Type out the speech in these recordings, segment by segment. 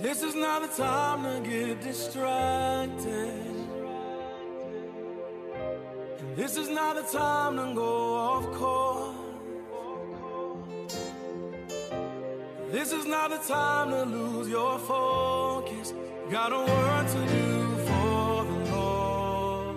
This is not the time to get distracted. This is not the time to go off course. This is not the time to lose your focus. Got a word to do for the Lord.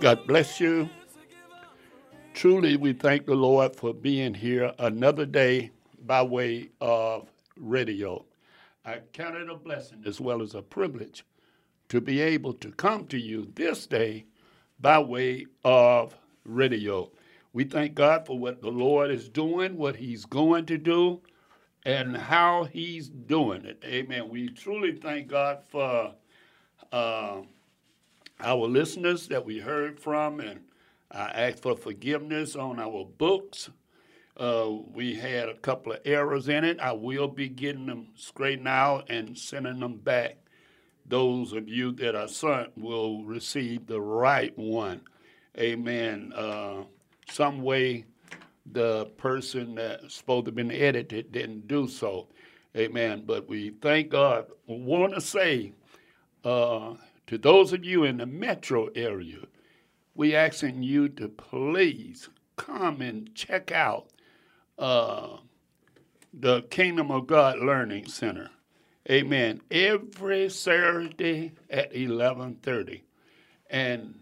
God bless you. Truly, we thank the Lord for being here another day by way of radio. I count it a blessing as well as a privilege to be able to come to you this day by way of radio. We thank God for what the Lord is doing, what he's going to do, and how he's doing it. Amen. We truly thank God for our listeners that we heard from, and I ask for forgiveness on our books. We had a couple of errors in it. I will be getting them straightened out and sending them back. Those of you that are sent will receive the right one. Amen. Some way the person that's supposed to have been edited didn't do so. Amen. But we thank God. I want to say to those of you in the metro area, we asking you to please come and check out the Kingdom of God Learning Center. Amen. Every Saturday at 11:30. And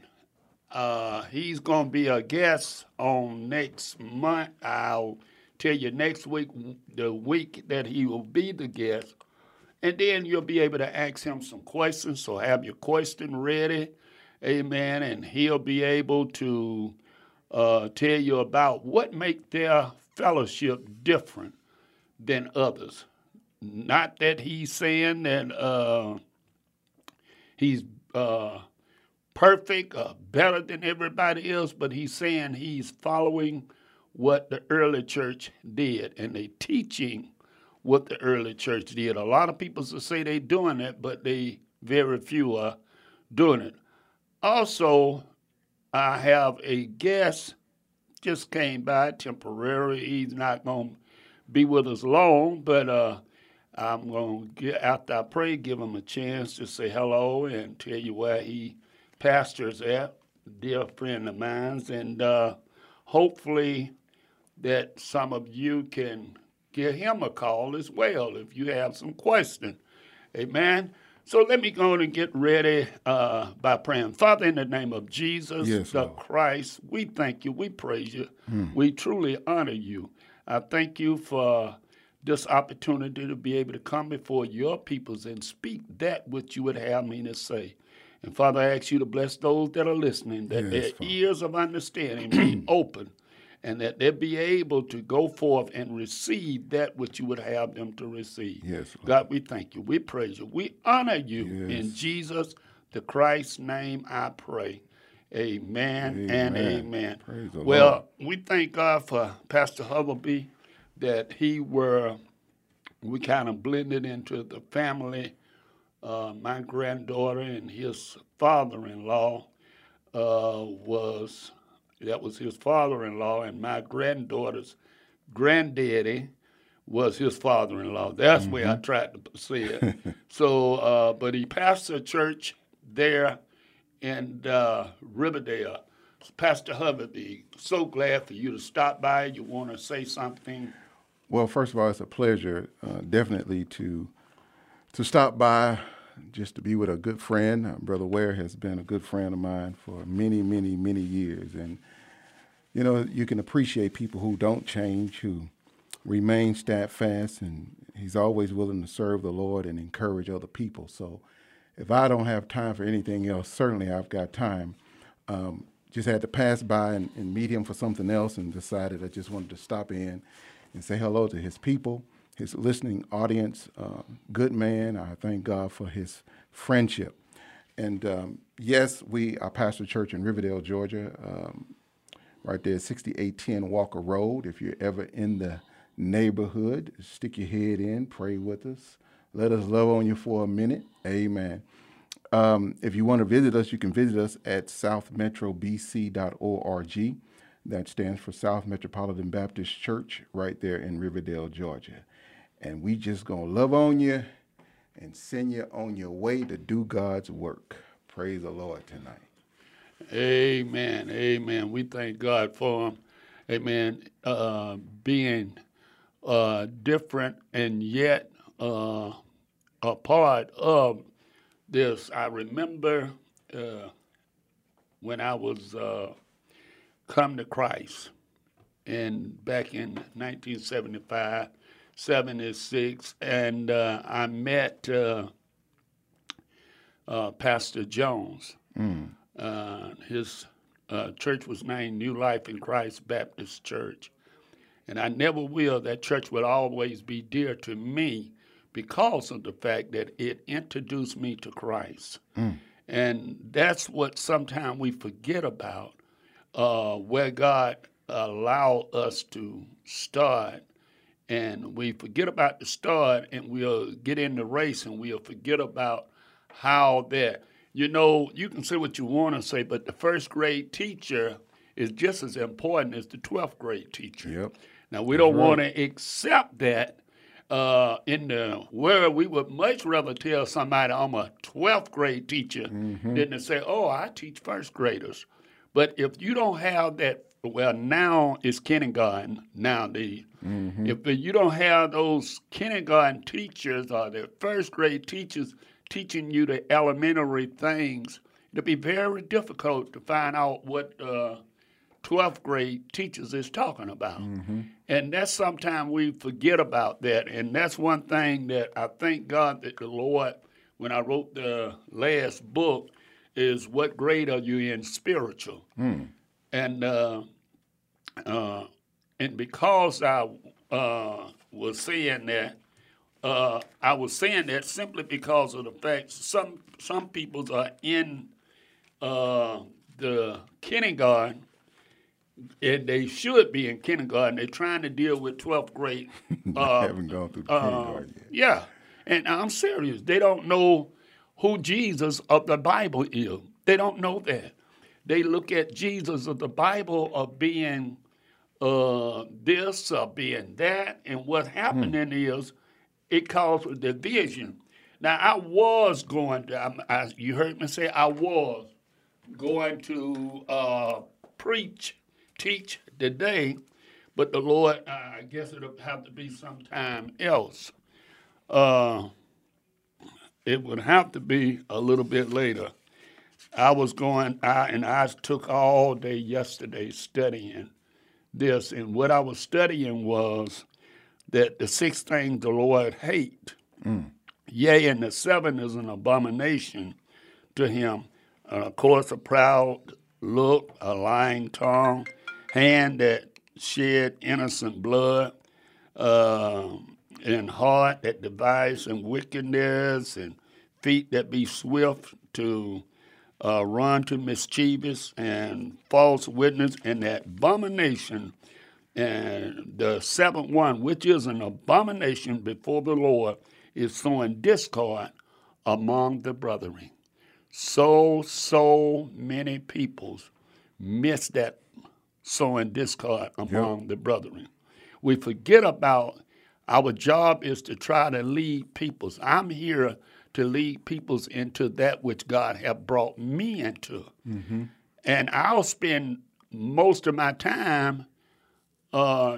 he's going to be a guest on next month. I'll tell you next week, the week that he will be the guest. And then you'll be able to ask him some questions. So have your question ready. Amen. And he'll be able to tell you about what makes their fellowship different than others. Not that he's saying that he's perfect or better than everybody else, but he's saying he's following what the early church did and they teaching what the early church did. A lot of people say they're doing it, but very few are doing it. Also, I have a guest just came by temporary. He's not going to be with us long, but I'm going to, after I pray, give him a chance to say hello and tell you where he pastors at, dear friend of mine. And hopefully that some of you can give him a call as well if you have some question. Amen. So let me go on and get ready by praying. Father, in the name of Jesus, yes, the Lord. Christ, we thank you. We praise you. We truly honor you. I thank you for this opportunity to be able to come before your peoples and speak that which you would have me to say. And Father, I ask you to bless those that are listening, that their ears of understanding be open, and that they be able to go forth and receive that which you would have them to receive. Yes, Lord. God, we thank you. We praise you. We honor you. Yes. In Jesus, the Christ's name, I pray. Amen and amen. Well, we thank God for Pastor Hubbleby, that we kind of blended into the family. My granddaughter and his father-in-law was his father-in-law, and my granddaughter's granddaddy was his father-in-law. That's where I tried to say it. So, but he pastored a church there in Riverdale. Pastor Hubbleby, so glad for you to stop by. You want to say something? Well, first of all, it's a pleasure, definitely, to stop by, just to be with a good friend. Brother Ware has been a good friend of mine for many, many, many years. And, you know, you can appreciate people who don't change, who remain steadfast, and he's always willing to serve the Lord and encourage other people. So if I don't have time for anything else, certainly I've got time. Just had to pass by and meet him for something else, and decided I just wanted to stop in and say hello to his people, his listening audience. Good man. I thank God for his friendship. And yes, I pastor a church in Riverdale, Georgia, right there, 6810 Walker Road. If you're ever in the neighborhood, stick your head in, pray with us. Let us love on you for a minute. Amen. If you want to visit us, you can visit us at southmetrobc.org. That stands for South Metropolitan Baptist Church, right there in Riverdale, Georgia. And we just going to love on you and send you on your way to do God's work. Praise the Lord tonight. Amen. Amen. We thank God for him. Amen. Being different and yet a part of this. I remember when I was come to Christ, and back in 1975, 76, and I met Pastor Jones. Mm. His church was named New Life in Christ Baptist Church. And I never will. That church will always be dear to me because of the fact that it introduced me to Christ. Mm. And that's what sometimes we forget about, where God allowed us to start. And we forget about the start, and we'll get in the race, and we'll forget about how that. You know, you can say what you want to say, but the first grade teacher is just as important as the 12th grade teacher. Yep. Now, we don't want to accept that in the world. We would much rather tell somebody, I'm a 12th grade teacher, than to say, oh, I teach first graders. But if you don't have that, well, now it's kindergarten nowadays. Mm-hmm. If you don't have those kindergarten teachers or the first grade teachers teaching you the elementary things, it'll be very difficult to find out what 12th grade teachers is talking about. Mm-hmm. And that's sometimes we forget about that. And that's one thing that I thank God that the Lord, when I wrote the last book, is what grade are you in spiritual? Mm. And because I was saying that, I was saying that simply because of the fact some people are in the kindergarten, and they should be in kindergarten. They're trying to deal with 12th grade. I haven't gone through kindergarten yet. Yeah, and I'm serious. They don't know who Jesus of the Bible is. They don't know that. They look at Jesus of the Bible of being this or being that, and what's happening is it calls for division. Now, I was going to, you heard me say, I was going to teach today, but the Lord, I guess it'll have to be sometime else. It would have to be a little bit later. I took all day yesterday studying this, and what I was studying was that the six things the Lord hate, yea, and the seven is an abomination to him. Of course, a proud look, a lying tongue, hand that shed innocent blood, and heart that devises in wickedness, and feet that be swift to run to mischievous and false witness, and that abomination. And the seventh one, which is an abomination before the Lord, is sowing discord among the brethren. So many peoples miss that sowing discord among the brethren. We forget about our job is to try to lead peoples. I'm here to lead peoples into that which God have brought me into. Mm-hmm. And I'll spend most of my time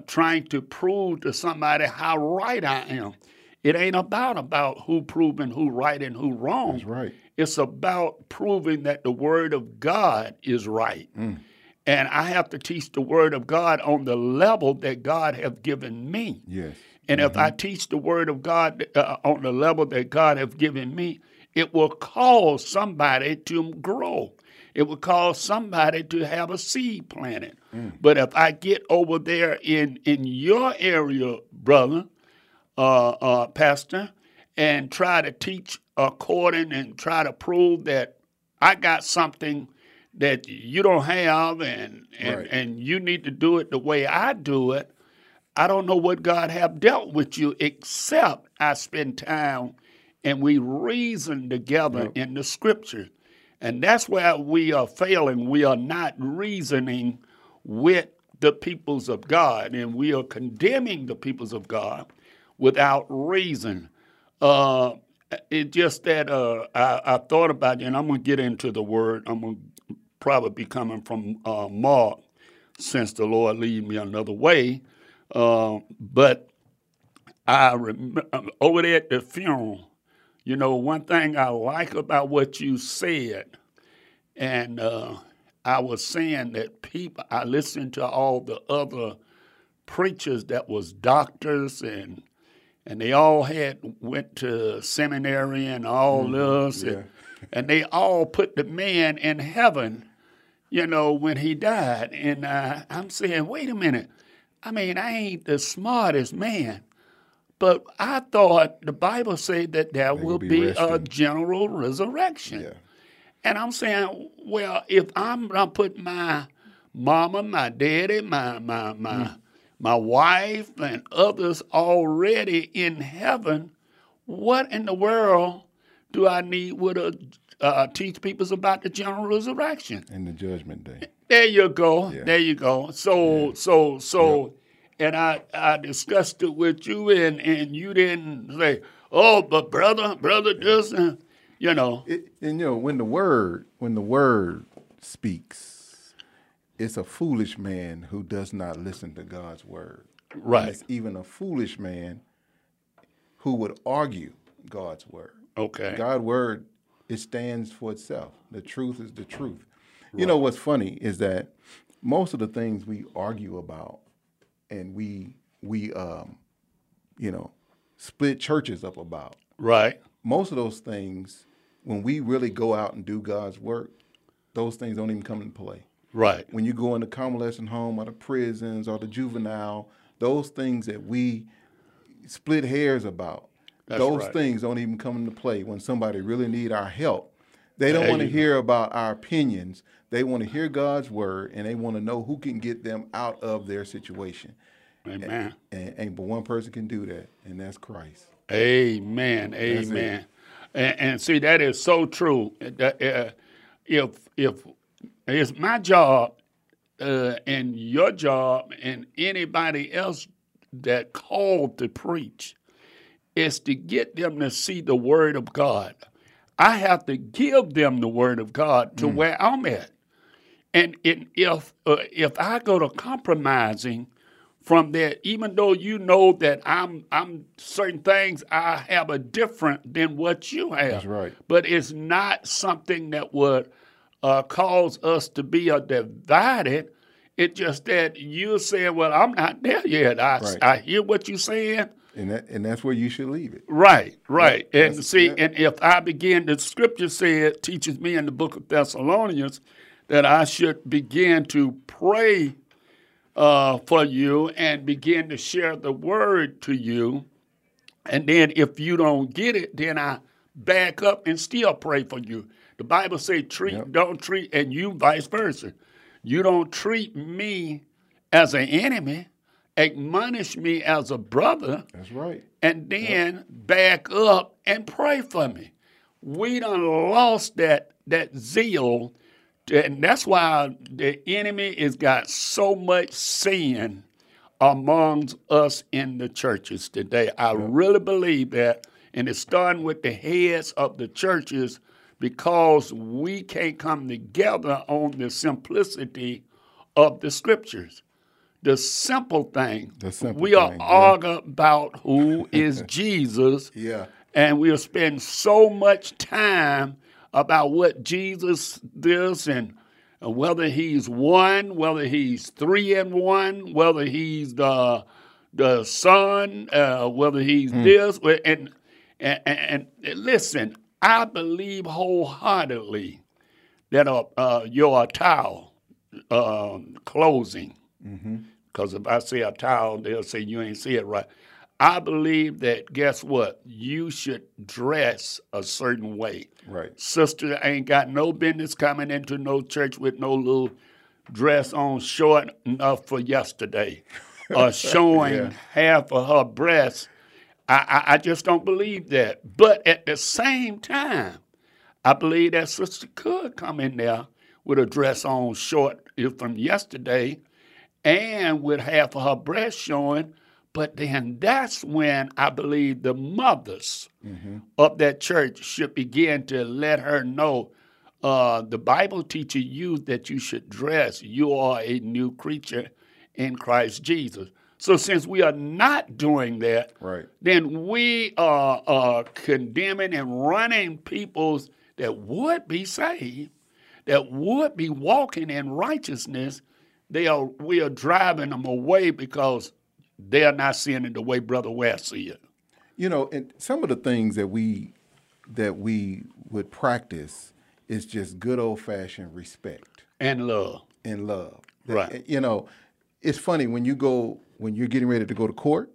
trying to prove to somebody how right I am. It ain't about who proving who right and who wrong. That's right. It's about proving that the Word of God is right. Mm. And I have to teach the Word of God on the level that God have given me. Yes. And if I teach the Word of God on the level that God have given me, it will cause somebody to grow. It will cause somebody to have a seed planted. Mm. But if I get over there in your area, brother, pastor, and try to teach according and try to prove that I got something that you don't have and you need to do it the way I do it, I don't know what God have dealt with you, except I spend time and we reason together in the Scripture. And that's where we are failing. We are not reasoning with the peoples of God, and we are condemning the peoples of God without reason. It's just that I thought about it, and I'm going to get into the Word. I'm going to probably be coming from Mark, since the Lord lead me another way. But I remember over there at the funeral, you know, one thing I like about what you said, and I was saying that people, I listened to all the other preachers that was doctors and they all went to seminary and all this, and they all put the man in heaven, you know, when he died. And I'm saying, wait a minute. I mean, I ain't the smartest man, but I thought the Bible said that there will be a general resurrection. Yeah. And I'm saying, well, if I'm going to put my mama, my daddy, my wife, and others already in heaven, what in the world do I need with teach people about the general resurrection and the judgment day? There you go. Yeah. There you go. And I discussed it with you, and you didn't say, oh, but brother, this, and, you know. When the word speaks, it's a foolish man who does not listen to God's word. Right. And it's even a foolish man who would argue God's word. Okay. God's word, it stands for itself. The truth is the truth. Right. You know, what's funny is that most of the things we argue about and we split churches up about. Right. Most of those things, when we really go out and do God's work, those things don't even come into play. Right. When you go into convalescent home or the prisons or the juvenile, those things that we split hairs about, those things don't even come into play when somebody really need our help. They don't want to hear about our opinions. They want to hear God's word, and they want to know who can get them out of their situation. Amen. And but one person can do that, and that's Christ. Amen. Amen. And see, that is so true. If it's my job and your job and anybody else that called to preach, is to get them to see the Word of God. I have to give them the Word of God to where I'm at. And if I go to compromising from there, even though you know that I'm certain things I have a different than what you have. That's right. But it's not something that would cause us to be divided. It's just that you're saying, well, I'm not there yet. I hear what you're saying. And that's where you should leave it. Right. And if I begin, the Scripture said, teaches me in the book of Thessalonians, that I should begin to pray for you and begin to share the word to you. And then if you don't get it, then I back up and still pray for you. The Bible says, don't treat, and you vice versa. You don't treat me as an enemy. Admonish me as a brother. That's right. And then back up and pray for me. We done lost that zeal, and that's why the enemy has got so much sin amongst us in the churches today. I really believe that, and it's starting with the heads of the churches because we can't come together on the simplicity of the scriptures. The simple thing, we are arguing about who is Jesus, and we'll spend so much time about what Jesus is and whether he's one, whether he's three in one, whether he's the son, whether he's this. And listen, I believe wholeheartedly that your towel closing, because if I say a towel, they'll say you ain't see it right. I believe that, guess what? You should dress a certain way. Right. Sister ain't got no business coming into no church with no little dress on short enough for yesterday or showing half of her breast. I just don't believe that. But at the same time, I believe that sister could come in there with a dress on short from yesterday and with half of her breast showing. But then that's when I believe the mothers of that church should begin to let her know the Bible teaches you that you should dress. You are a new creature in Christ Jesus. So since we are not doing that, then we are condemning and running peoples that would be saved, that would be walking in righteousness. We are driving them away because they are not seeing it the way Brother Ware see it. You know, and some of the things that we would practice is just good old-fashioned respect. And love. And love. Right. You know, it's funny, when you're getting ready to go to court,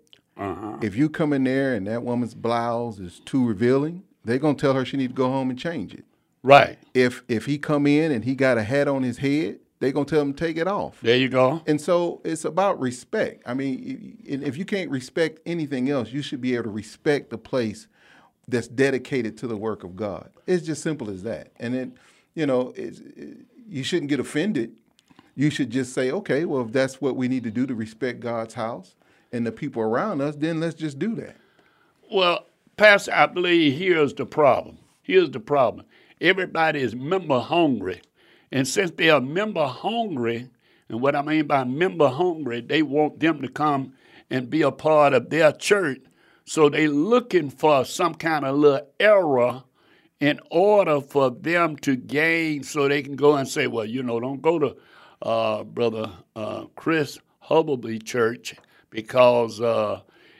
if you come in there and that woman's blouse is too revealing, they're going to tell her she needs to go home and change it. Right. If he come in and he got a hat on his head, they're going to tell him to take it off. There you go. And so it's about respect. I mean, if you can't respect anything else, you should be able to respect the place that's dedicated to the work of God. It's just simple as that. And then, you know, you shouldn't get offended. You should just say, okay, well, if that's what we need to do to respect God's house and the people around us, then let's just do that. Well, Pastor, I believe here's the problem. Here's the problem. Everybody is member hungry. And since they are member hungry, and what I mean by member hungry, they want them to come and be a part of their church. So they looking for some kind of little error in order for them to gain so they can go and say, well, you know, don't go to Brother Chris Hubbleby Church because,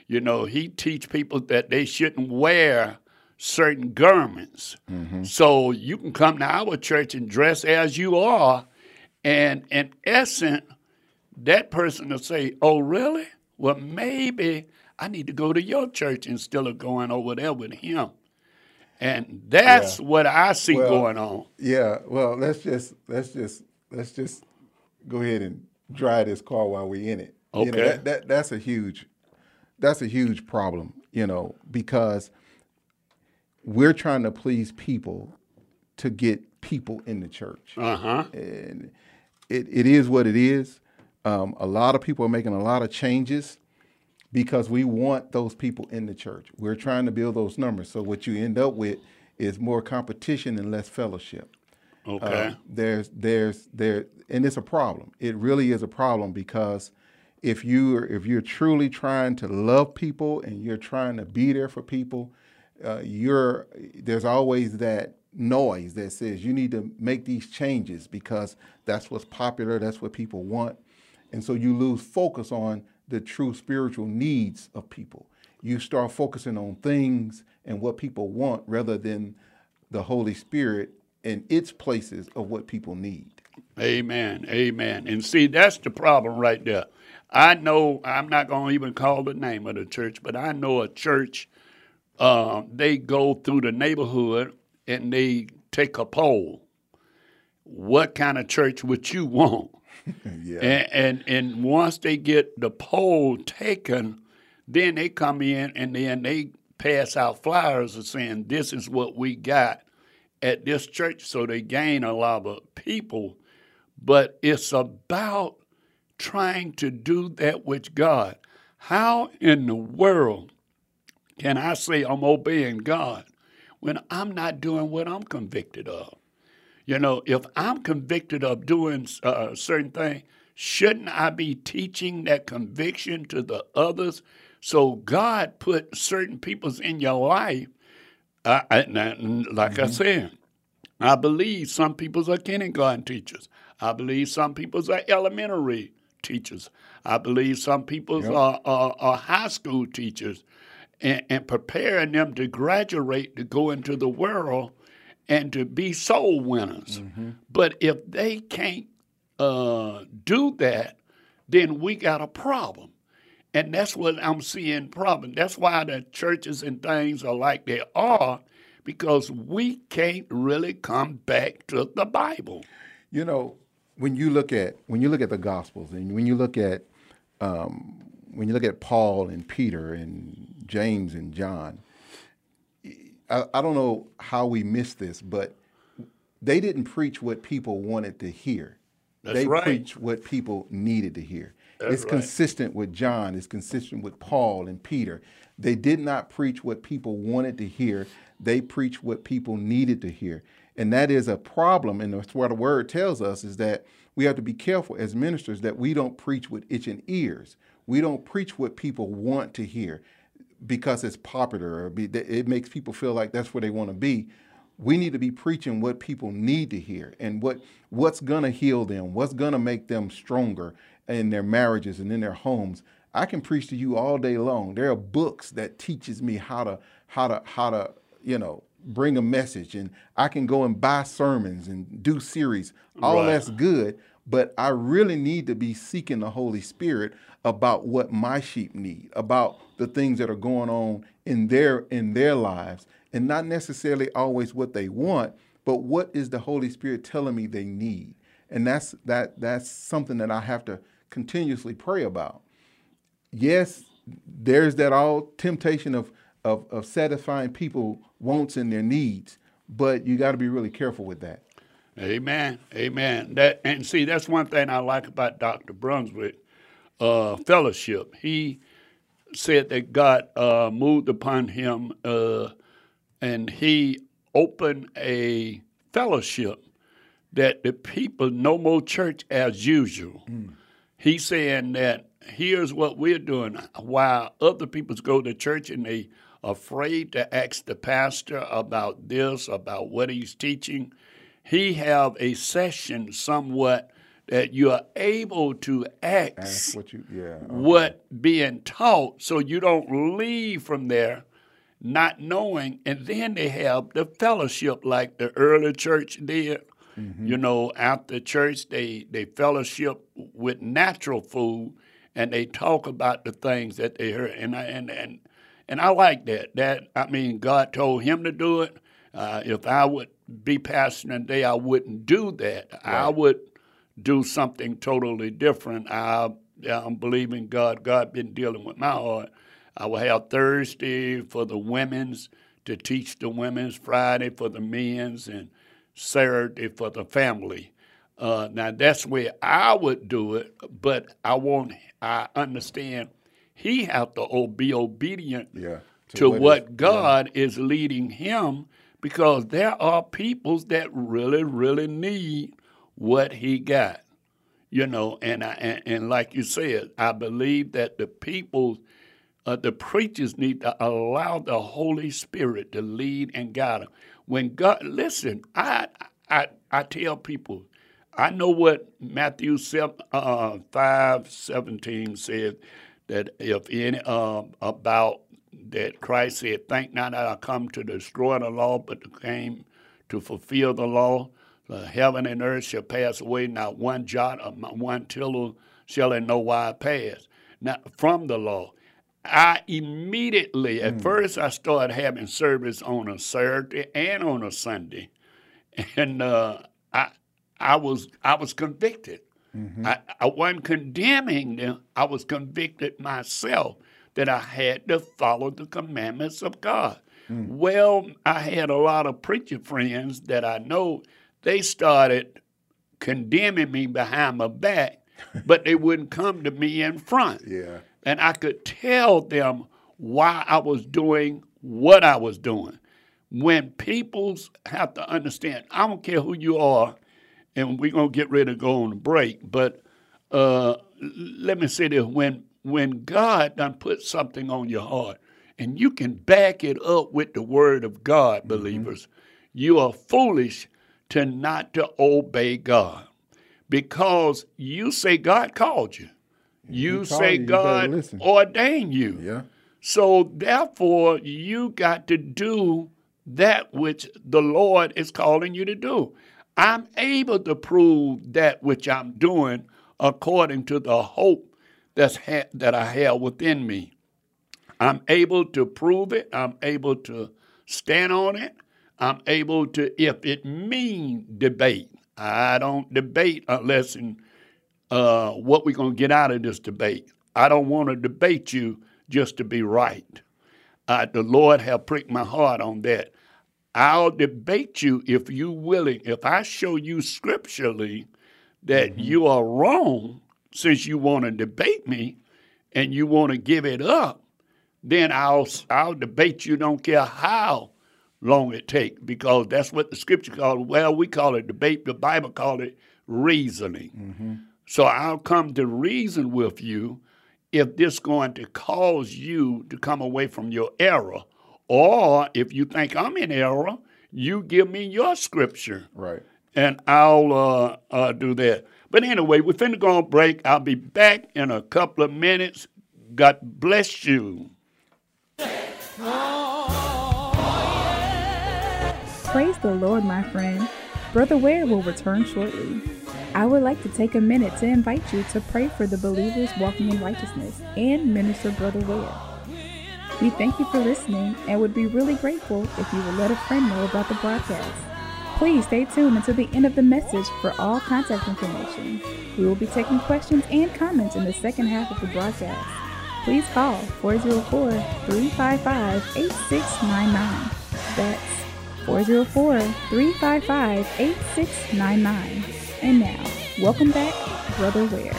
you know, he teach people that they shouldn't wear certain garments. So you can come to our church and dress as you are, and in essence, that person will say, oh, really? Well, maybe I need to go to your church instead of going over there with him. And that's what I see going on. Yeah, well, let's just go ahead and dry this car while we're in it. Okay. You know, that's a huge problem, you know, because we're trying to please people to get people in the church. And it is what it is. A lot of people are making a lot of changes because we want those people in the church. We're trying to build those numbers. So what you end up with is more competition and less fellowship. Okay. And it's a problem. It really is a problem because if you're truly trying to love people and you're trying to be there for people, there's always that noise that says you need to make these changes because that's what's popular, that's what people want. And so you lose focus on the true spiritual needs of people. You start focusing on things and what people want rather than the Holy Spirit and its places of what people need. Amen, amen. And see, that's the problem right there. I know, I'm not going to even call the name of the church, but I know a church. They go through the neighborhood and they take a poll. What kind of church would you want? And once they get the poll taken, then they come in and then they pass out flyers and saying, this is what we got at this church. So they gain a lot of people. But it's about trying to do that with God. How in the world can I say I'm obeying God when I'm not doing what I'm convicted of? You know, if I'm convicted of doing a certain thing, shouldn't I be teaching that conviction to the others? So God put certain peoples in your life. I said, I believe some peoples are kindergarten teachers. I believe some peoples are elementary teachers. I believe some peoples are high school teachers, and preparing them to graduate, to go into the world, and to be soul winners. Mm-hmm. But if they can't do that, then we got a problem. And that's what I'm seeing problem. That's why the churches and things are like they are, because we can't really come back to the Bible. You know, when you look at the Gospels, and when you look at Paul and Peter and James and John, I don't know how we miss this, but they didn't preach what people wanted to hear. That's right. They preached what people needed to hear. It's consistent with John. It's consistent with Paul and Peter. They did not preach what people wanted to hear. They preached what people needed to hear. And that is a problem. And that's what the word tells us, is that we have to be careful as ministers that we don't preach with itching ears. We don't preach what people want to hear because it's popular, or it makes people feel like that's where they want to be. We need to be preaching what people need to hear, and what's going to heal them, what's going to make them stronger in their marriages and in their homes. I can preach to you all day long. There are books that teaches me how to, you know, bring a message, and I can go and buy sermons and do series. All that's good, but I really need to be seeking the Holy Spirit about what my sheep need, about the things that are going on in their lives, and not necessarily always what they want, but what is the Holy Spirit telling me they need? And that's something that I have to continuously pray about. Yes, there's that all temptation of satisfying people's wants and their needs, but you got to be really careful with that. Amen, amen. That's one thing I like about Dr. Brunswick Fellowship. He said that God moved upon him, and he opened a fellowship that the people, no more church as usual. Mm. He's saying that here's what we're doing. While other people go to church and they are afraid to ask the pastor about this, about what he's teaching, he have a session somewhat that you're able to ask what being taught, so you don't leave from there not knowing. And then they have the fellowship like the early church did. Mm-hmm. You know, after church, they fellowship with natural food, and they talk about the things that they heard. And I like that. God told him to do it. If I would be pastoring today, I wouldn't do that. Right. I would do something totally different. I'm believing God. God been dealing with my heart. I will have Thursday for the women's, to teach the women's, Friday for the men's, and Saturday for the family. Now, that's where I would do it, but I understand he have to be obedient to what God is leading him, because there are peoples that really, really need what he got, you know. And like you said, I believe that the people, the preachers need to allow the Holy Spirit to lead and guide them. When God, listen, I tell people, I know what Matthew 5:17 said, that if any about that Christ said, "Think not that I come to destroy the law, but came to fulfill the law. Heaven and earth shall pass away, not one jot or one tittle shall in no wise pass." Now, from the law, I immediately, at first, I started having service on a Saturday and on a Sunday, and I was convicted. Mm-hmm. I wasn't condemning them. I was convicted myself that I had to follow the commandments of God. Mm. Well, I had a lot of preacher friends that I know. They started condemning me behind my back, but they wouldn't come to me in front. Yeah. And I could tell them why I was doing what I was doing. when people have to understand, I don't care who you are, and we're going to get ready to go on a break, but let me say this. When God done put something on your heart, and you can back it up with the word of God, mm-hmm. believers, you are foolish to not to obey God, because you say God called you. You say God ordained you. Yeah. So therefore, you got to do that which the Lord is calling you to do. I'm able to prove that which I'm doing according to the hope that I have within me. I'm able to prove it. I'm able to stand on it. I'm able to, if it means debate. I don't debate unless in what we're going to get out of this debate. I don't want to debate you just to be right. The Lord have pricked my heart on that. I'll debate you if you're willing. If I show you scripturally that mm-hmm. you are wrong, since you want to debate me and you want to give it up, then I'll debate you, don't care how long it takes, because that's what the scripture calls it. Well, we call it debate. The Bible calls it reasoning. Mm-hmm. So I'll come to reason with you if this is going to cause you to come away from your error, or if you think I'm in error, you give me your scripture. Right. And I'll do that. But anyway, we're finna go on break. I'll be back in a couple of minutes. God bless you. Praise the Lord, my friend. Brother Ware will return shortly. I would like to take a minute to invite you to pray for the believers walking in righteousness and minister Brother Ware. We thank you for listening and would be really grateful if you would let a friend know about the broadcast. Please stay tuned until the end of the message for all contact information. We will be taking questions and comments in the second half of the broadcast. Please call 404-355-8699. That's 404-355-8699. And now, welcome back, Brother Ware.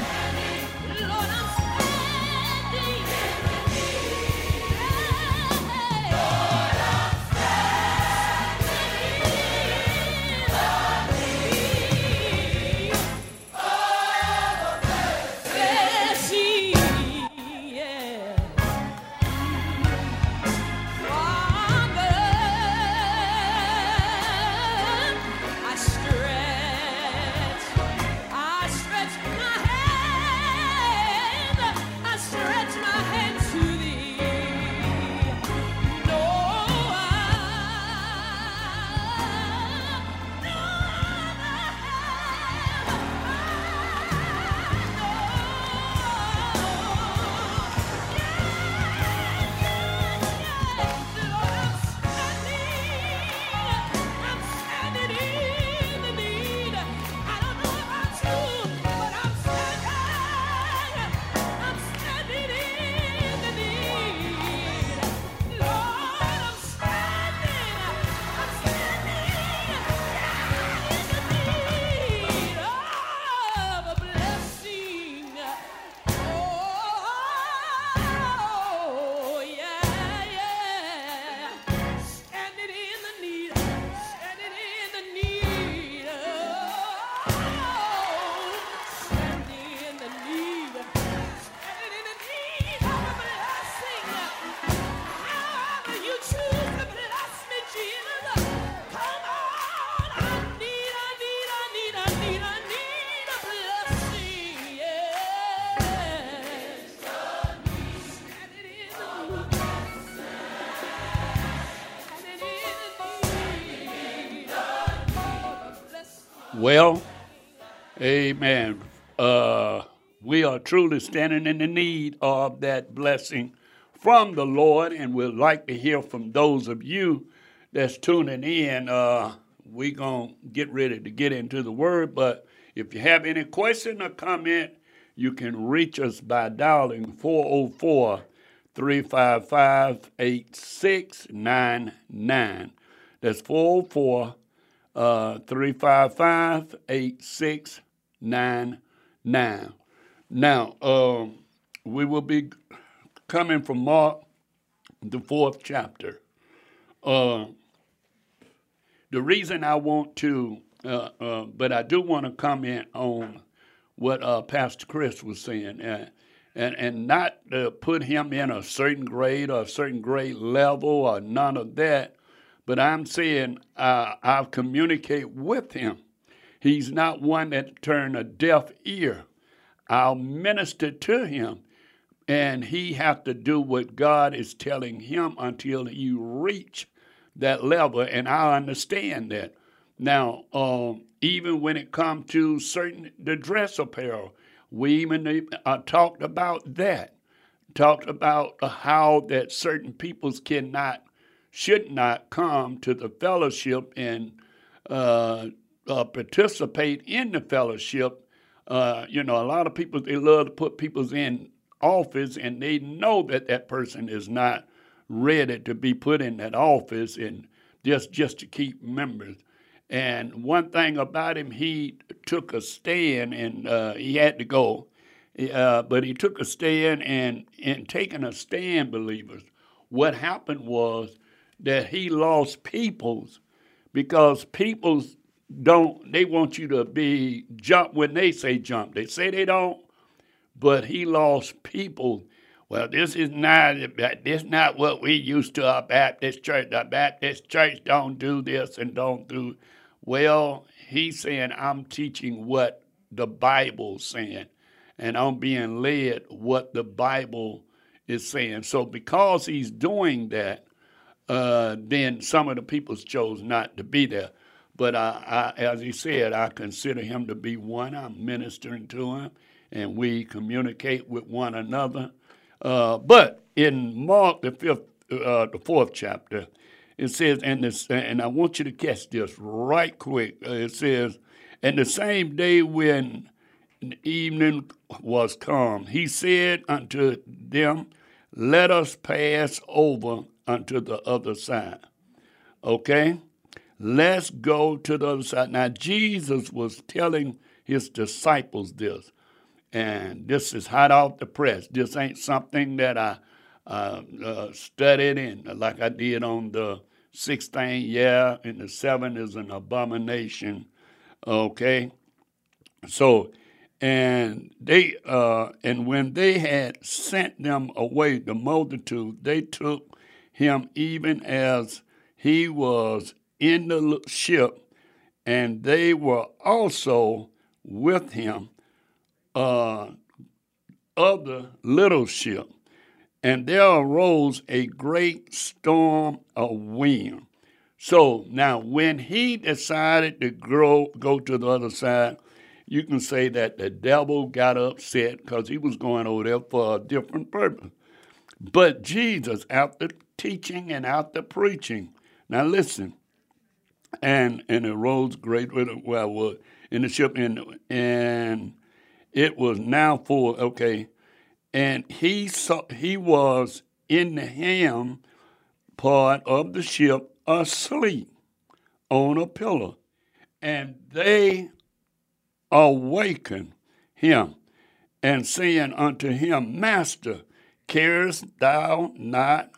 Well, amen. We are truly standing in the need of that blessing from the Lord, and we'd like to hear from those of you that's tuning in. We're going to get ready to get into the Word, but if you have any question or comment, you can reach us by dialing 404-355-8699. That's 404-355-8699. 355-8699. Now, we will be coming from Mark, the 4th chapter. The reason I want to, but I do want to comment on what Pastor Chris was saying, and not put him in a certain grade or a certain grade level or none of that, but I'm saying I'll communicate with him. He's not one that turned a deaf ear. I'll minister to him, and he have to do what God is telling him until you reach that level, and I understand that. Now, even when it comes to certain the dress apparel, we even talked about that, talked about how that certain peoples cannot, should not come to the fellowship and participate in the fellowship. You know, a lot of people, they love to put people in office, and they know that that person is not ready to be put in that office, and just to keep members. And one thing about him, he took a stand, and he had to go, but he took a stand, and in taking a stand, believers, what happened was that he lost peoples, because peoples don't, they want you to be jump when they say jump. They say they don't, but he lost people. Well, this is not what we used to our Baptist church. The Baptist church don't do this and don't do. Well, he's saying I'm teaching what the Bible's saying, and I'm being led what the Bible is saying. So because he's doing that, then some of the people chose not to be there. But I, as he said, I consider him to be one. I'm ministering to him, and we communicate with one another. But in Mark, the fourth chapter, it says, and I want you to catch this right quick. It says, and the same day when evening was come, he said unto them, let us pass over unto the other side. Okay? Let's go to the other side. Now, Jesus was telling his disciples this. And this is hot off the press. This ain't something that I studied in, like I did on the 6th thing, yeah, and the 7th is an abomination, okay? So, and when they had sent them away, the multitude, they took him even as he was in the ship, and they were also with him, other little ship, and there arose a great storm of wind. So now when he decided to go to the other side, you can say that the devil got upset because he was going over there for a different purpose. But Jesus, after teaching and after preaching, now listen, and arose great, well, in the ship, and it was now full, okay, and he was in the ham part of the ship asleep on a pillow, and they awakened him, and saying unto him, Master, carest thou not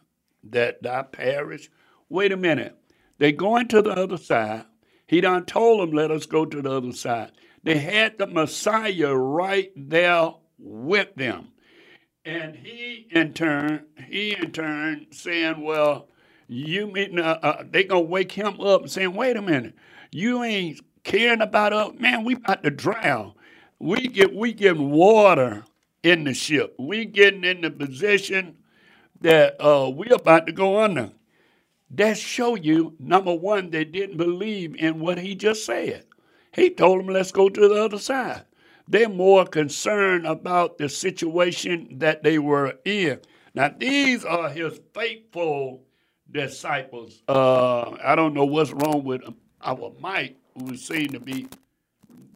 that thou perish? Wait a minute. They going to the other side. He done told them, let us go to the other side. They had the Messiah right there with them. And he in turn saying, well, you mean, they going to wake him up and saying, wait a minute, you ain't caring about us. Man, we about to drown. We getting water in the ship. We getting in the position that we about to go under. That show you, number one, they didn't believe in what he just said. He told them, let's go to the other side. They're more concerned about the situation that they were in. Now, these are his faithful disciples. I don't know what's wrong with our mic, who seemed to be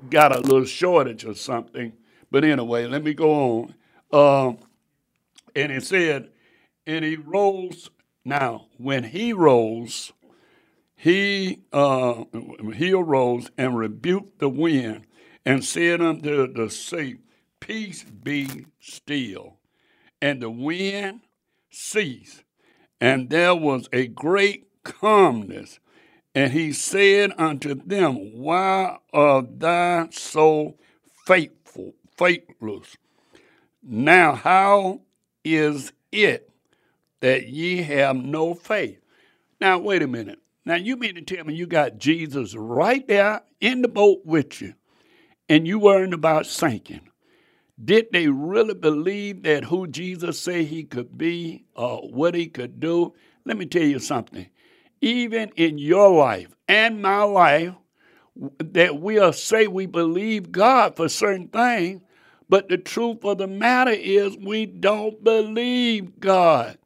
got a little shortage or something. But anyway, let me go on. And it said, and he rose. Now, when he rose, he arose and rebuked the wind and said unto the sea, peace be still. And the wind ceased, and there was a great calmness. And he said unto them, Why are ye so faithless? Now how is it that ye have no faith? Now, wait a minute. Now, you mean to tell me you got Jesus right there in the boat with you, and you worrying about sinking. Did they really believe that who Jesus said he could be or what he could do? Let me tell you something. Even in your life and my life, that we'll say we believe God for certain things, but the truth of the matter is we don't believe God.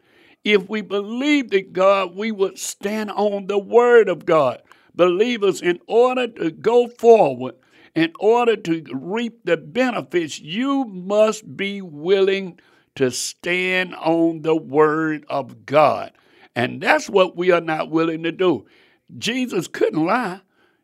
If we believed in God, we would stand on the Word of God. Believers, in order to go forward, in order to reap the benefits, you must be willing to stand on the Word of God. And that's what we are not willing to do. Jesus couldn't lie.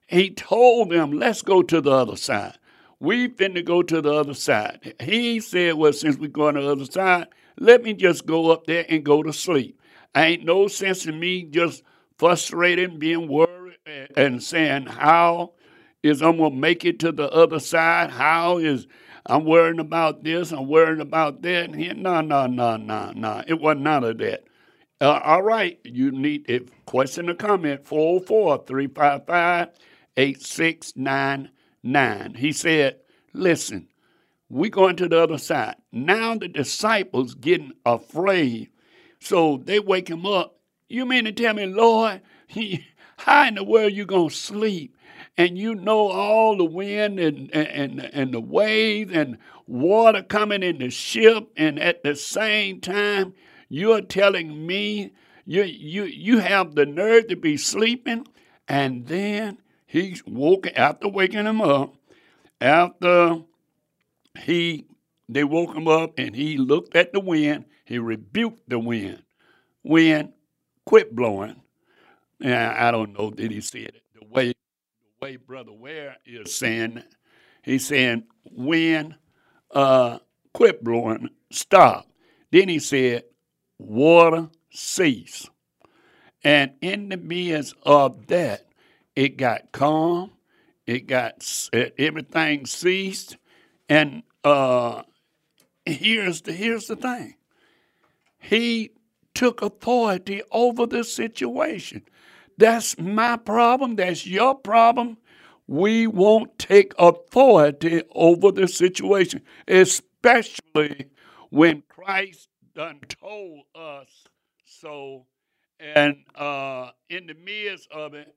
He told them, let's go to the other side. We finna go to the other side. He said, well, since we're going to the other side, let me just go up there and go to sleep. Ain't no sense in me just frustrated, being worried, and saying, how is I'm going to make it to the other side? How is I'm worrying about this, I'm worrying about that? No. It wasn't none of that. All right, you need a question or comment, 404-355-8699. He said, listen, we're going to the other side. Now the disciples getting afraid, so they wake him up. You mean to tell me, Lord, how in the world you going to sleep? And you know all the wind and the waves and water coming in the ship, and at the same time, you're telling me you have the nerve to be sleeping? And then he woke, after waking him up, after they woke him up and he looked at the wind, he rebuked the wind. Wind, quit blowing. Now, I don't know that he said it the way Brother Ware is saying. He's saying, wind, quit blowing, stop. Then he said, water, cease. And in the midst of that, it got calm, everything ceased. And here's the thing. He took authority over this situation. That's my problem. That's your problem. We won't take authority over the situation, especially when Christ done told us so. And in the midst of it,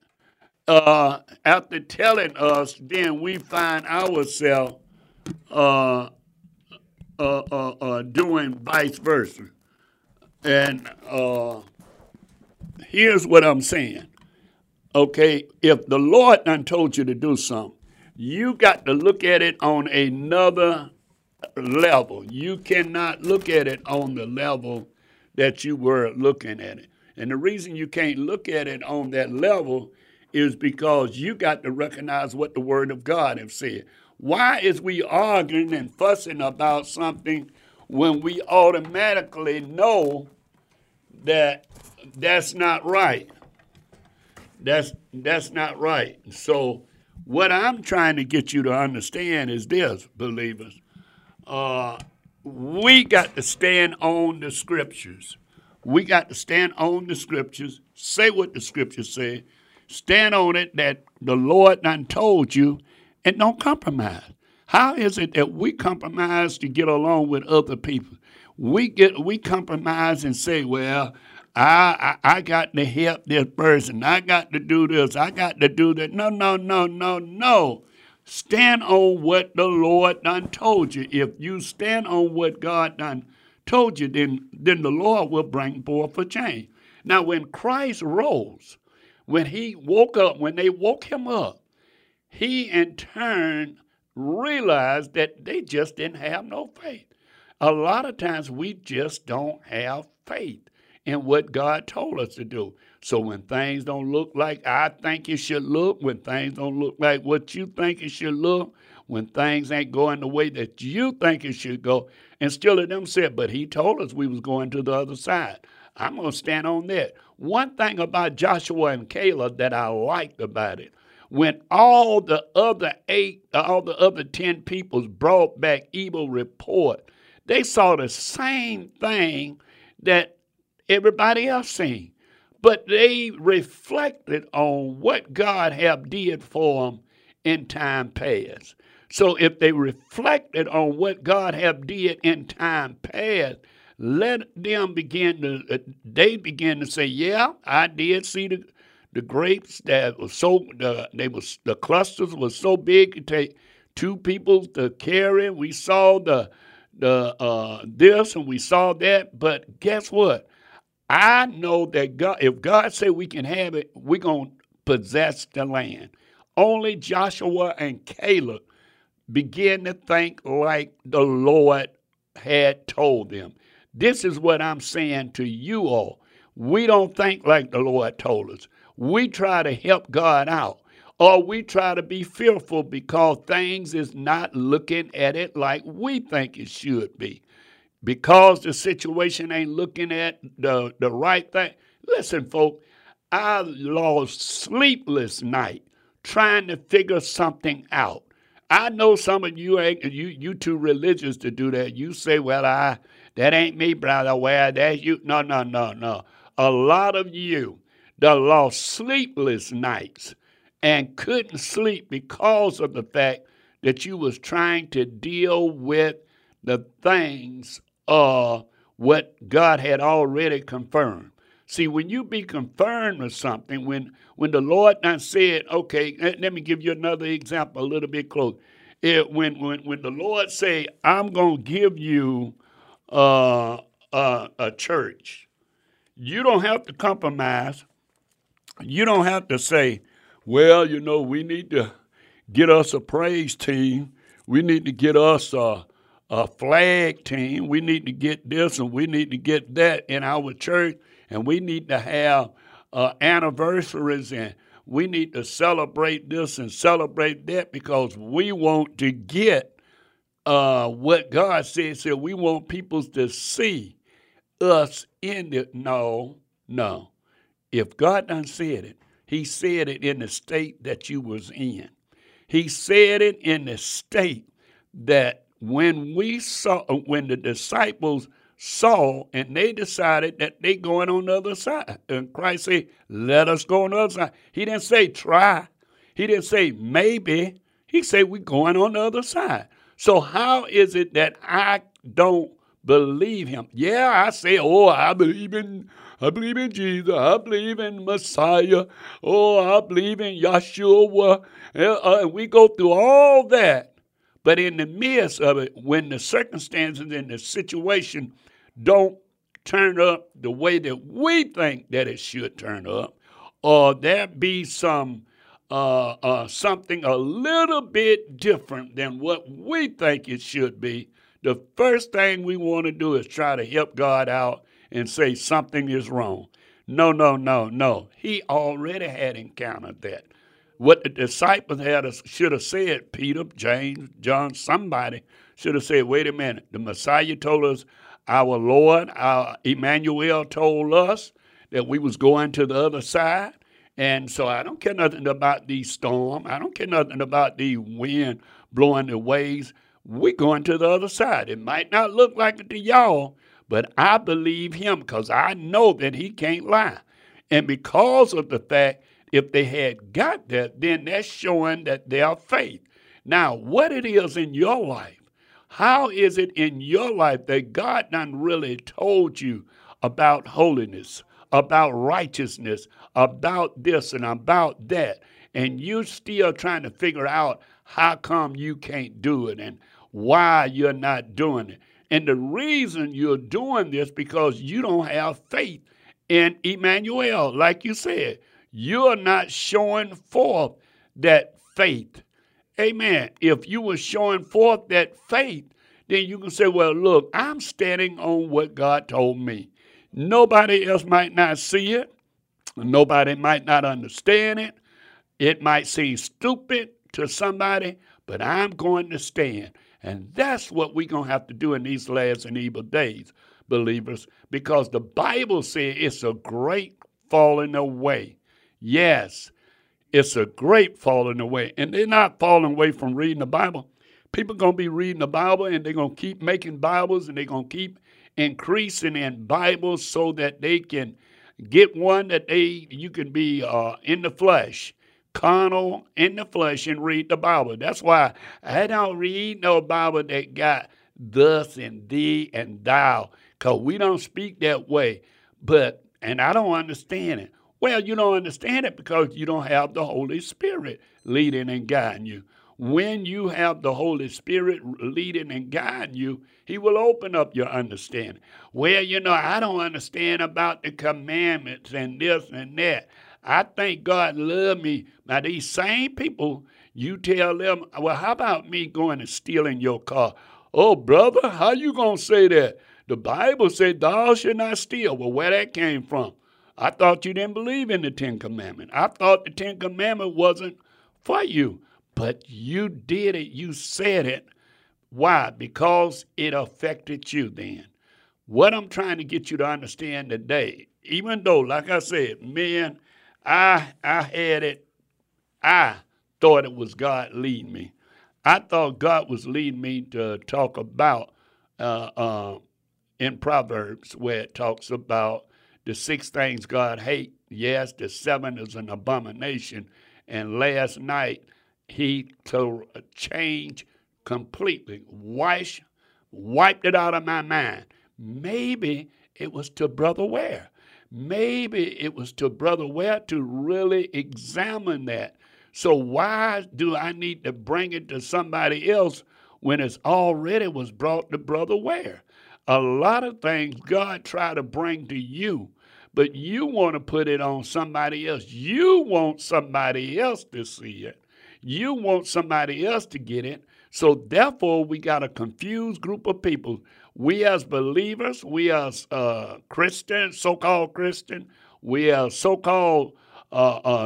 after telling us, then we find ourselves doing vice versa. And here's what I'm saying. Okay, if the Lord done told you to do something, you got to look at it on another level. You cannot look at it on the level that you were looking at it. And the reason you can't look at it on that level is because you got to recognize what the Word of God has said. Why is we arguing and fussing about something when we automatically know that that's not right? That's not right. So what I'm trying to get you to understand is this, believers. We got to stand on the Scriptures. We got to stand on the Scriptures, say what the Scriptures say, stand on it that the Lord done told you, and don't compromise. How is it that we compromise to get along with other people? We compromise and say, well, I got to help this person. I got to do this. I got to do that. No. Stand on what the Lord done told you. If you stand on what God done told you, then the Lord will bring forth a change. Now, when Christ rose, when they woke him up, he, in turn, realized that they just didn't have no faith. A lot of times we just don't have faith in what God told us to do. So when things don't look like I think it should look, when things don't look like what you think it should look, when things ain't going the way that you think it should go, and still of them said, but he told us we was going to the other side. I'm going to stand on this. One thing about Joshua and Caleb that I liked about it, when all the other 10 peoples brought back evil report, they saw the same thing that everybody else seen. But they reflected on what God had did for them in time past. So if they reflected on what God had did in time past, they begin to say, yeah, I did see the grapes that were the clusters were so big to take two people to carry. We saw this and we saw that, but guess what? I know that God, if God said we can have it, we're going to possess the land. Only Joshua and Caleb began to think like the Lord had told them. This is what I'm saying to you all. We don't think like the Lord told us. We try to help God out, or we try to be fearful because things is not looking at it like we think it should be. Because the situation ain't looking at the right thing. Listen, folks, I lost sleepless night trying to figure something out. I know some of you ain't, you too religious to do that. You say, well, that ain't me, brother. Well, that's you. No, no, no, no. A lot of you that lost sleepless nights and couldn't sleep because of the fact that you was trying to deal with the things of what God had already confirmed. See, when you be confirmed with something, when the Lord done said, okay, let me give you another example a little bit closer. When the Lord say, I'm going to give you a church, you don't have to compromise. You don't have to say, well, you know, we need to get us a praise team. We need to get us a flag team, we need to get this and we need to get that in our church, and we need to have anniversaries, and we need to celebrate this and celebrate that, because we want to get what God says. So we want people to see us in it. No, no. If God done said it, he said it in the state that you was in. He said it in the state that when the disciples saw, and they decided that they going on the other side, and Christ said, let us go on the other side. He didn't say try. He didn't say maybe. He said we're going on the other side. So how is it that I don't believe him? Yeah, I say, oh, I believe in Jesus. I believe in Messiah. Oh, I believe in Yahshua. We go through all that. But in the midst of it, when the circumstances and the situation don't turn up the way that we think that it should turn up, or there be some something a little bit different than what we think it should be, the first thing we want to do is try to help God out and say something is wrong. No, no, no, no. He already had encountered that. What the disciples should have said, Peter, James, John, somebody should have said, wait a minute, the Messiah told us, our Lord, our Emmanuel told us that we was going to the other side. And so I don't care nothing about these storms. I don't care nothing about the wind blowing the waves. We're going to the other side. It might not look like it to y'all, but I believe him because I know that he can't lie. And because of the fact, if they had got that, then that's showing that they are faith. Now, what it is in your life, how is it in your life that God done really told you about holiness, about righteousness, about this and about that, and you still trying to figure out how come you can't do it and why you're not doing it? And the reason you're doing this because you don't have faith in Emmanuel, like you said. You're not showing forth that faith. Amen. If you were showing forth that faith, then you can say, well, look, I'm standing on what God told me. Nobody else might not see it. Nobody might not understand it. It might seem stupid to somebody, but I'm going to stand. And that's what we're going to have to do in these last and evil days. believers, because the Bible says it's a great falling away. Yes, it's a great falling away. And they're not falling away from reading the Bible. People are going to be reading the Bible, and they're going to keep making Bibles, and they're going to keep increasing in Bibles so that they can get one that you can be in the flesh, carnal in the flesh, and read the Bible. That's why I don't read no Bible that got thus and thee and thou, because we don't speak that way. And I don't understand it. Well, you don't understand it because you don't have the Holy Spirit leading and guiding you. When you have the Holy Spirit leading and guiding you, he will open up your understanding. Well, you know, I don't understand about the commandments and this and that. I think God loved me. Now, these same people, you tell them, well, how about me going and stealing your car? Oh, brother, how you going to say that? The Bible said, thou shalt not steal. Well, where that came from? I thought you didn't believe in the Ten Commandments. I thought the Ten Commandments wasn't for you. But you did it. You said it. Why? Because it affected you then. What I'm trying to get you to understand today, even though, like I said, man, I had it. I thought it was God leading me. I thought God was leading me to talk about in Proverbs where it talks about the 6 things God hates. Yes, the 7 is an abomination. And last night, he changed completely. Wiped it out of my mind. Maybe it was to Brother Ware. Maybe it was to Brother Ware to really examine that. So why do I need to bring it to somebody else when it's already was brought to Brother Ware? A lot of things God tried to bring to you, but you want to put it on somebody else. You want somebody else to see it. You want somebody else to get it. So therefore, we got a confused group of people. We as believers, we as Christian, so-called Christian, we as so-called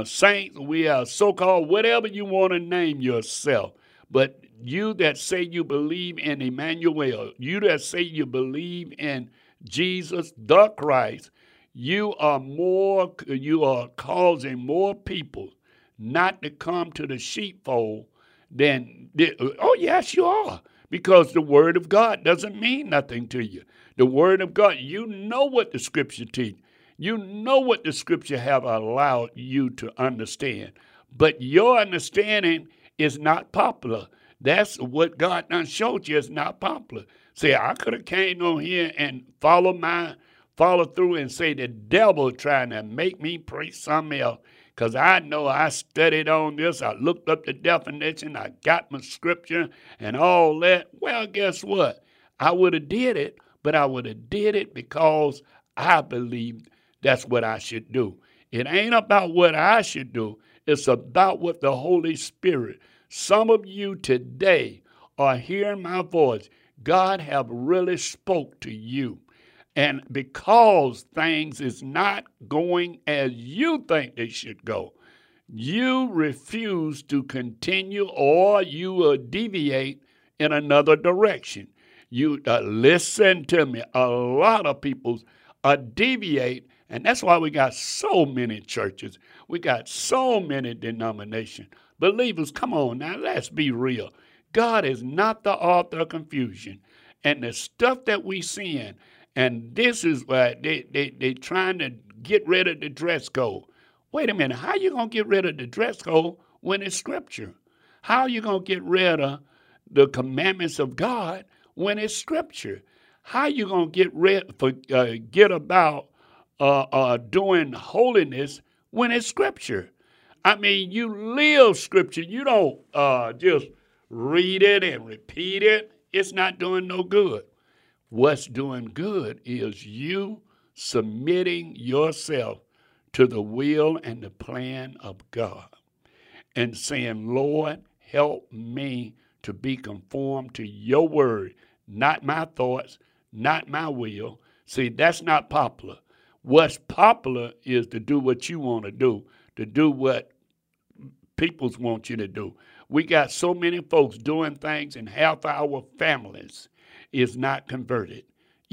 saints, we as so-called whatever you want to name yourself. But you that say you believe in Emmanuel, you that say you believe in Jesus the Christ, you are causing more people not to come to the sheepfold than, oh yes you are, because the word of God doesn't mean nothing to you. The word of God, you know what the scripture teach. You know what the scripture have allowed you to understand. But your understanding is not popular. That's what God done showed you is not popular. See, I could have came on here and follow through and say the devil trying to make me preach something else. Because I know I studied on this. I looked up the definition. I got my scripture and all that. Well, guess what? I would have did it, but I would have did it because I believed that's what I should do. It ain't about what I should do. It's about what the Holy Spirit. Some of you today are hearing my voice. God have really spoke to you. And because things is not going as you think they should go, you refuse to continue or you will deviate in another direction. You listen to me. A lot of people deviate, and that's why we got so many churches. We got so many denominations. Believers, come on now, let's be real. God is not the author of confusion. And the stuff that we seeing, and this is why they're trying to get rid of the dress code. Wait a minute. How are you going to get rid of the dress code when it's scripture? How are you going to get rid of the commandments of God when it's scripture? How are you going to get about doing holiness when it's scripture? I mean, you live scripture. You don't just read it and repeat it. It's not doing no good. What's doing good is you submitting yourself to the will and the plan of God and saying, Lord, help me to be conformed to your word, not my thoughts, not my will. See, that's not popular. What's popular is to do what you want to do what people want you to do. We got so many folks doing things and half our families is not converted.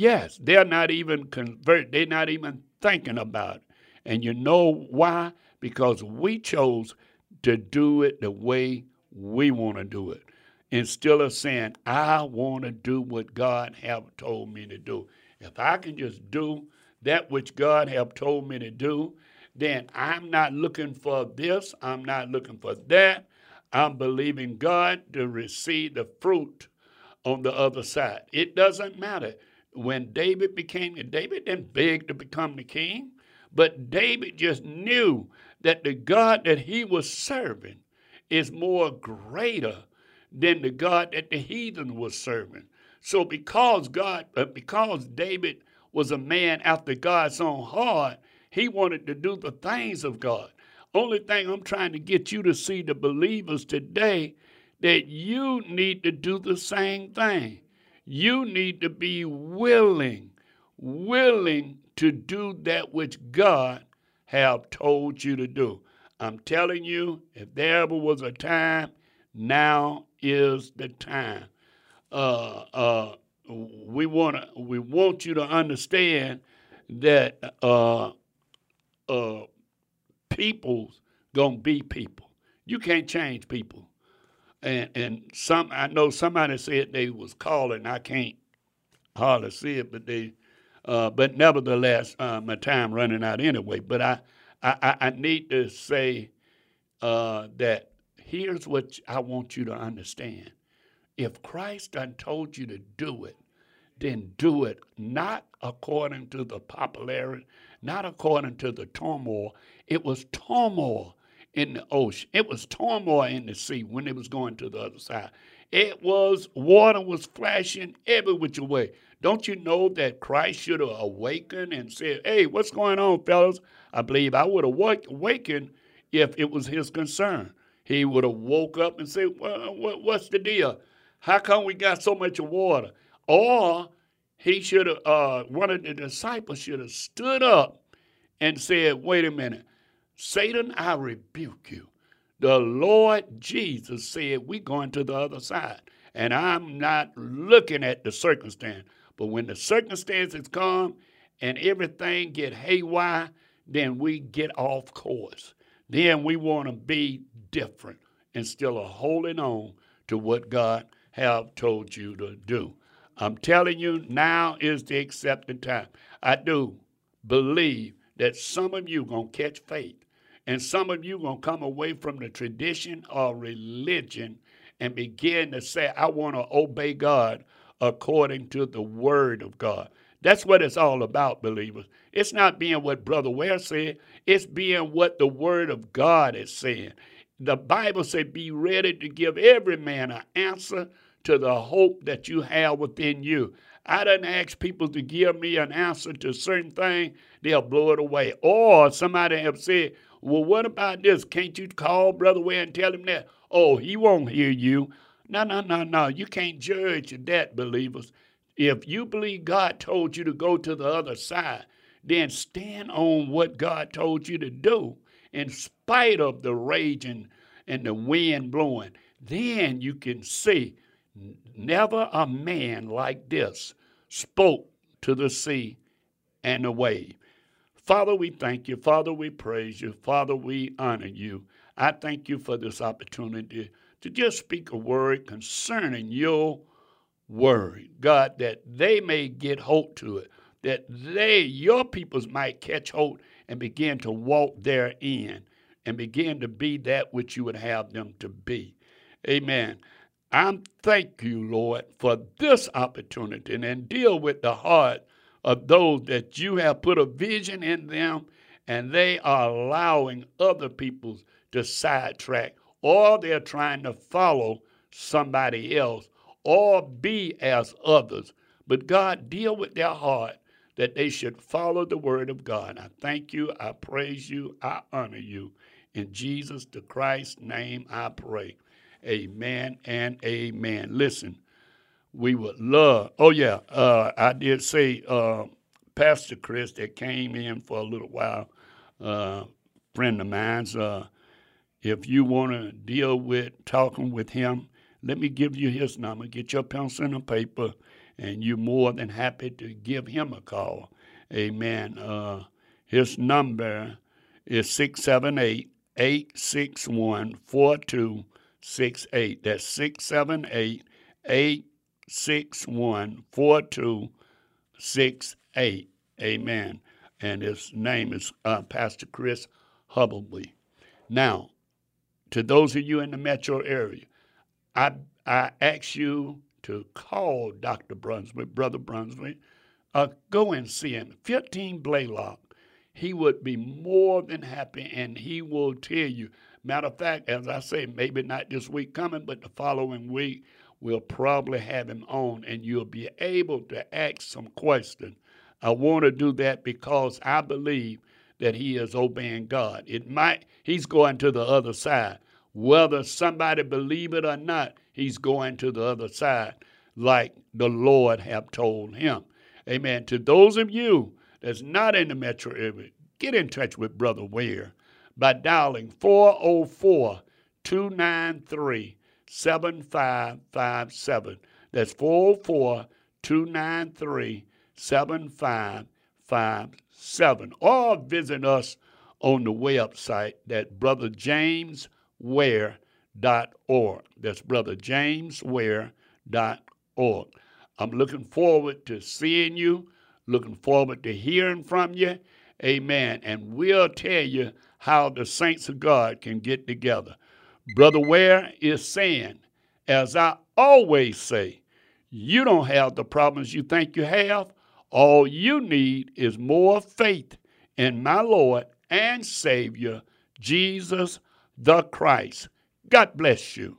Yes, they're not even converted. They're not even thinking about it. And you know why? Because we chose to do it the way we want to do it. Instead of saying, I want to do what God have told me to do. If I can just do that which God have told me to do, then I'm not looking for this. I'm not looking for that. I'm believing God to receive the fruit on the other side. It doesn't matter. When David became king, David didn't beg to become the king, but David just knew that the God that he was serving is more greater than the God that the heathen was serving. So because David was a man after God's own heart, he wanted to do the things of God. Only thing I'm trying to get you to see, the believers today, that you need to do the same thing. You need to be willing to do that which God have told you to do. I'm telling you, if there ever was a time, now is the time. We want you to understand that people's gonna be people. You can't change people. And I know somebody said they was calling. I can't hardly see it, but but nevertheless, my time running out anyway. But I need to say that here's what I want you to understand. If Christ done told you to do it, then do it, not according to the popularity, not according to the turmoil. It was turmoil in the ocean. It was turmoil in the sea when it was going to the other side. It was, water was flashing every which way. Don't you know that Christ should have awakened and said, hey, what's going on, fellas? I believe I would have awakened if it was his concern. He would have woke up and said, well, what's the deal? How come we got so much water? Or he should have, one of the disciples should have stood up and said, wait a minute, Satan, I rebuke you. The Lord Jesus said, we're going to the other side, and I'm not looking at the circumstance. But when the circumstances come and everything get haywire, then we get off course. Then we want to be different and still holding on to what God have told you to do. I'm telling you, now is the accepted time. I do believe that some of you going to catch faith, and some of you going to come away from the tradition or religion and begin to say, I want to obey God according to the word of God. That's what it's all about, believers. It's not being what Brother Ware said. It's being what the word of God is saying. The Bible said, be ready to give every man an answer to the hope that you have within you. I didn't ask people to give me an answer to certain thing. They'll blow it away. Or somebody have said, well, what about this? Can't you call Brother Ware and tell him that? Oh, he won't hear you. No. You can't judge that, believers. If you believe God told you to go to the other side, then stand on what God told you to do in spite of the raging and the wind blowing. Then you can see, never a man like this spoke to the sea and the wave. Father, we thank you. Father, we praise you. Father, we honor you. I thank you for this opportunity to just speak a word concerning your word, God, that they may get hold to it, that your peoples might catch hold and begin to walk therein and begin to be that which you would have them to be. Amen. I thank you, Lord, for this opportunity, and deal with the heart of those that you have put a vision in them, and they are allowing other people to sidetrack, or they're trying to follow somebody else or be as others. But God, deal with their heart that they should follow the word of God. I thank you. I praise you. I honor you. In Jesus the Christ's name I pray. Amen and amen. Listen, we would love, I did say Pastor Chris that came in for a little while, friend of mine's, if you want to deal with talking with him, let me give you his number. Get your pencil and a paper and you're more than happy to give him a call. Amen. His number is 678-861-4268. That's 678-861-4268. Amen. And his name is Pastor Chris Hubbleby. Now, to those of you in the metro area, I ask you to call Dr. Brunswick, Brother Brunswick. Go and see him. 15 Blaylock. He would be more than happy, and he will tell you. Matter of fact, as I say, maybe not this week coming, but the following week, we'll probably have him on, and you'll be able to ask some questions. I want to do that because I believe that he is obeying God. He's going to the other side. Whether somebody believe it or not, he's going to the other side like the Lord have told him. Amen. To those of you that's not in the metro area, get in touch with Brother Ware by dialing 404-293-7557. That's 404-293-7557. Or visit us on the website at brotherjamesware.org. That's brotherjamesware.org. I'm looking forward to seeing you, looking forward to hearing from you. Amen. And we'll tell you how the saints of God can get together. Brother Ware is saying, as I always say, you don't have the problems you think you have. All you need is more faith in my Lord and Savior, Jesus the Christ. God bless you.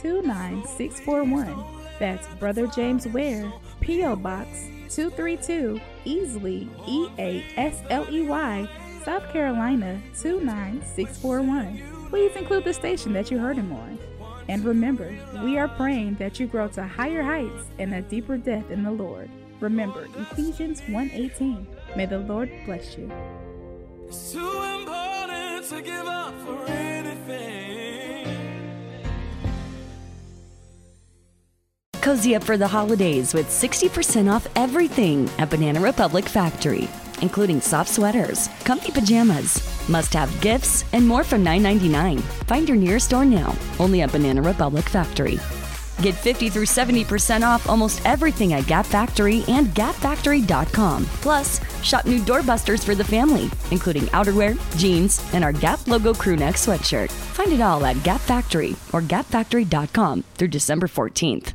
29641. That's Brother James Ware, P.O. Box 232, Easley, E-A-S-L-E-Y, South Carolina 29641. Please include the station that you heard him on. And remember, we are praying that you grow to higher heights and a deeper depth in the Lord. Remember, Ephesians 1:18. May the Lord bless you. It's too important to give up for anything. Cozy up for the holidays with 60% off everything at Banana Republic Factory, including soft sweaters, comfy pajamas, must-have gifts, and more from $9.99. Find your nearest store now, only at Banana Republic Factory. Get 50 through 70% off almost everything at Gap Factory and GapFactory.com. Plus, shop new doorbusters for the family, including outerwear, jeans, and our Gap logo crewneck sweatshirt. Find it all at Gap Factory or GapFactory.com through December 14th.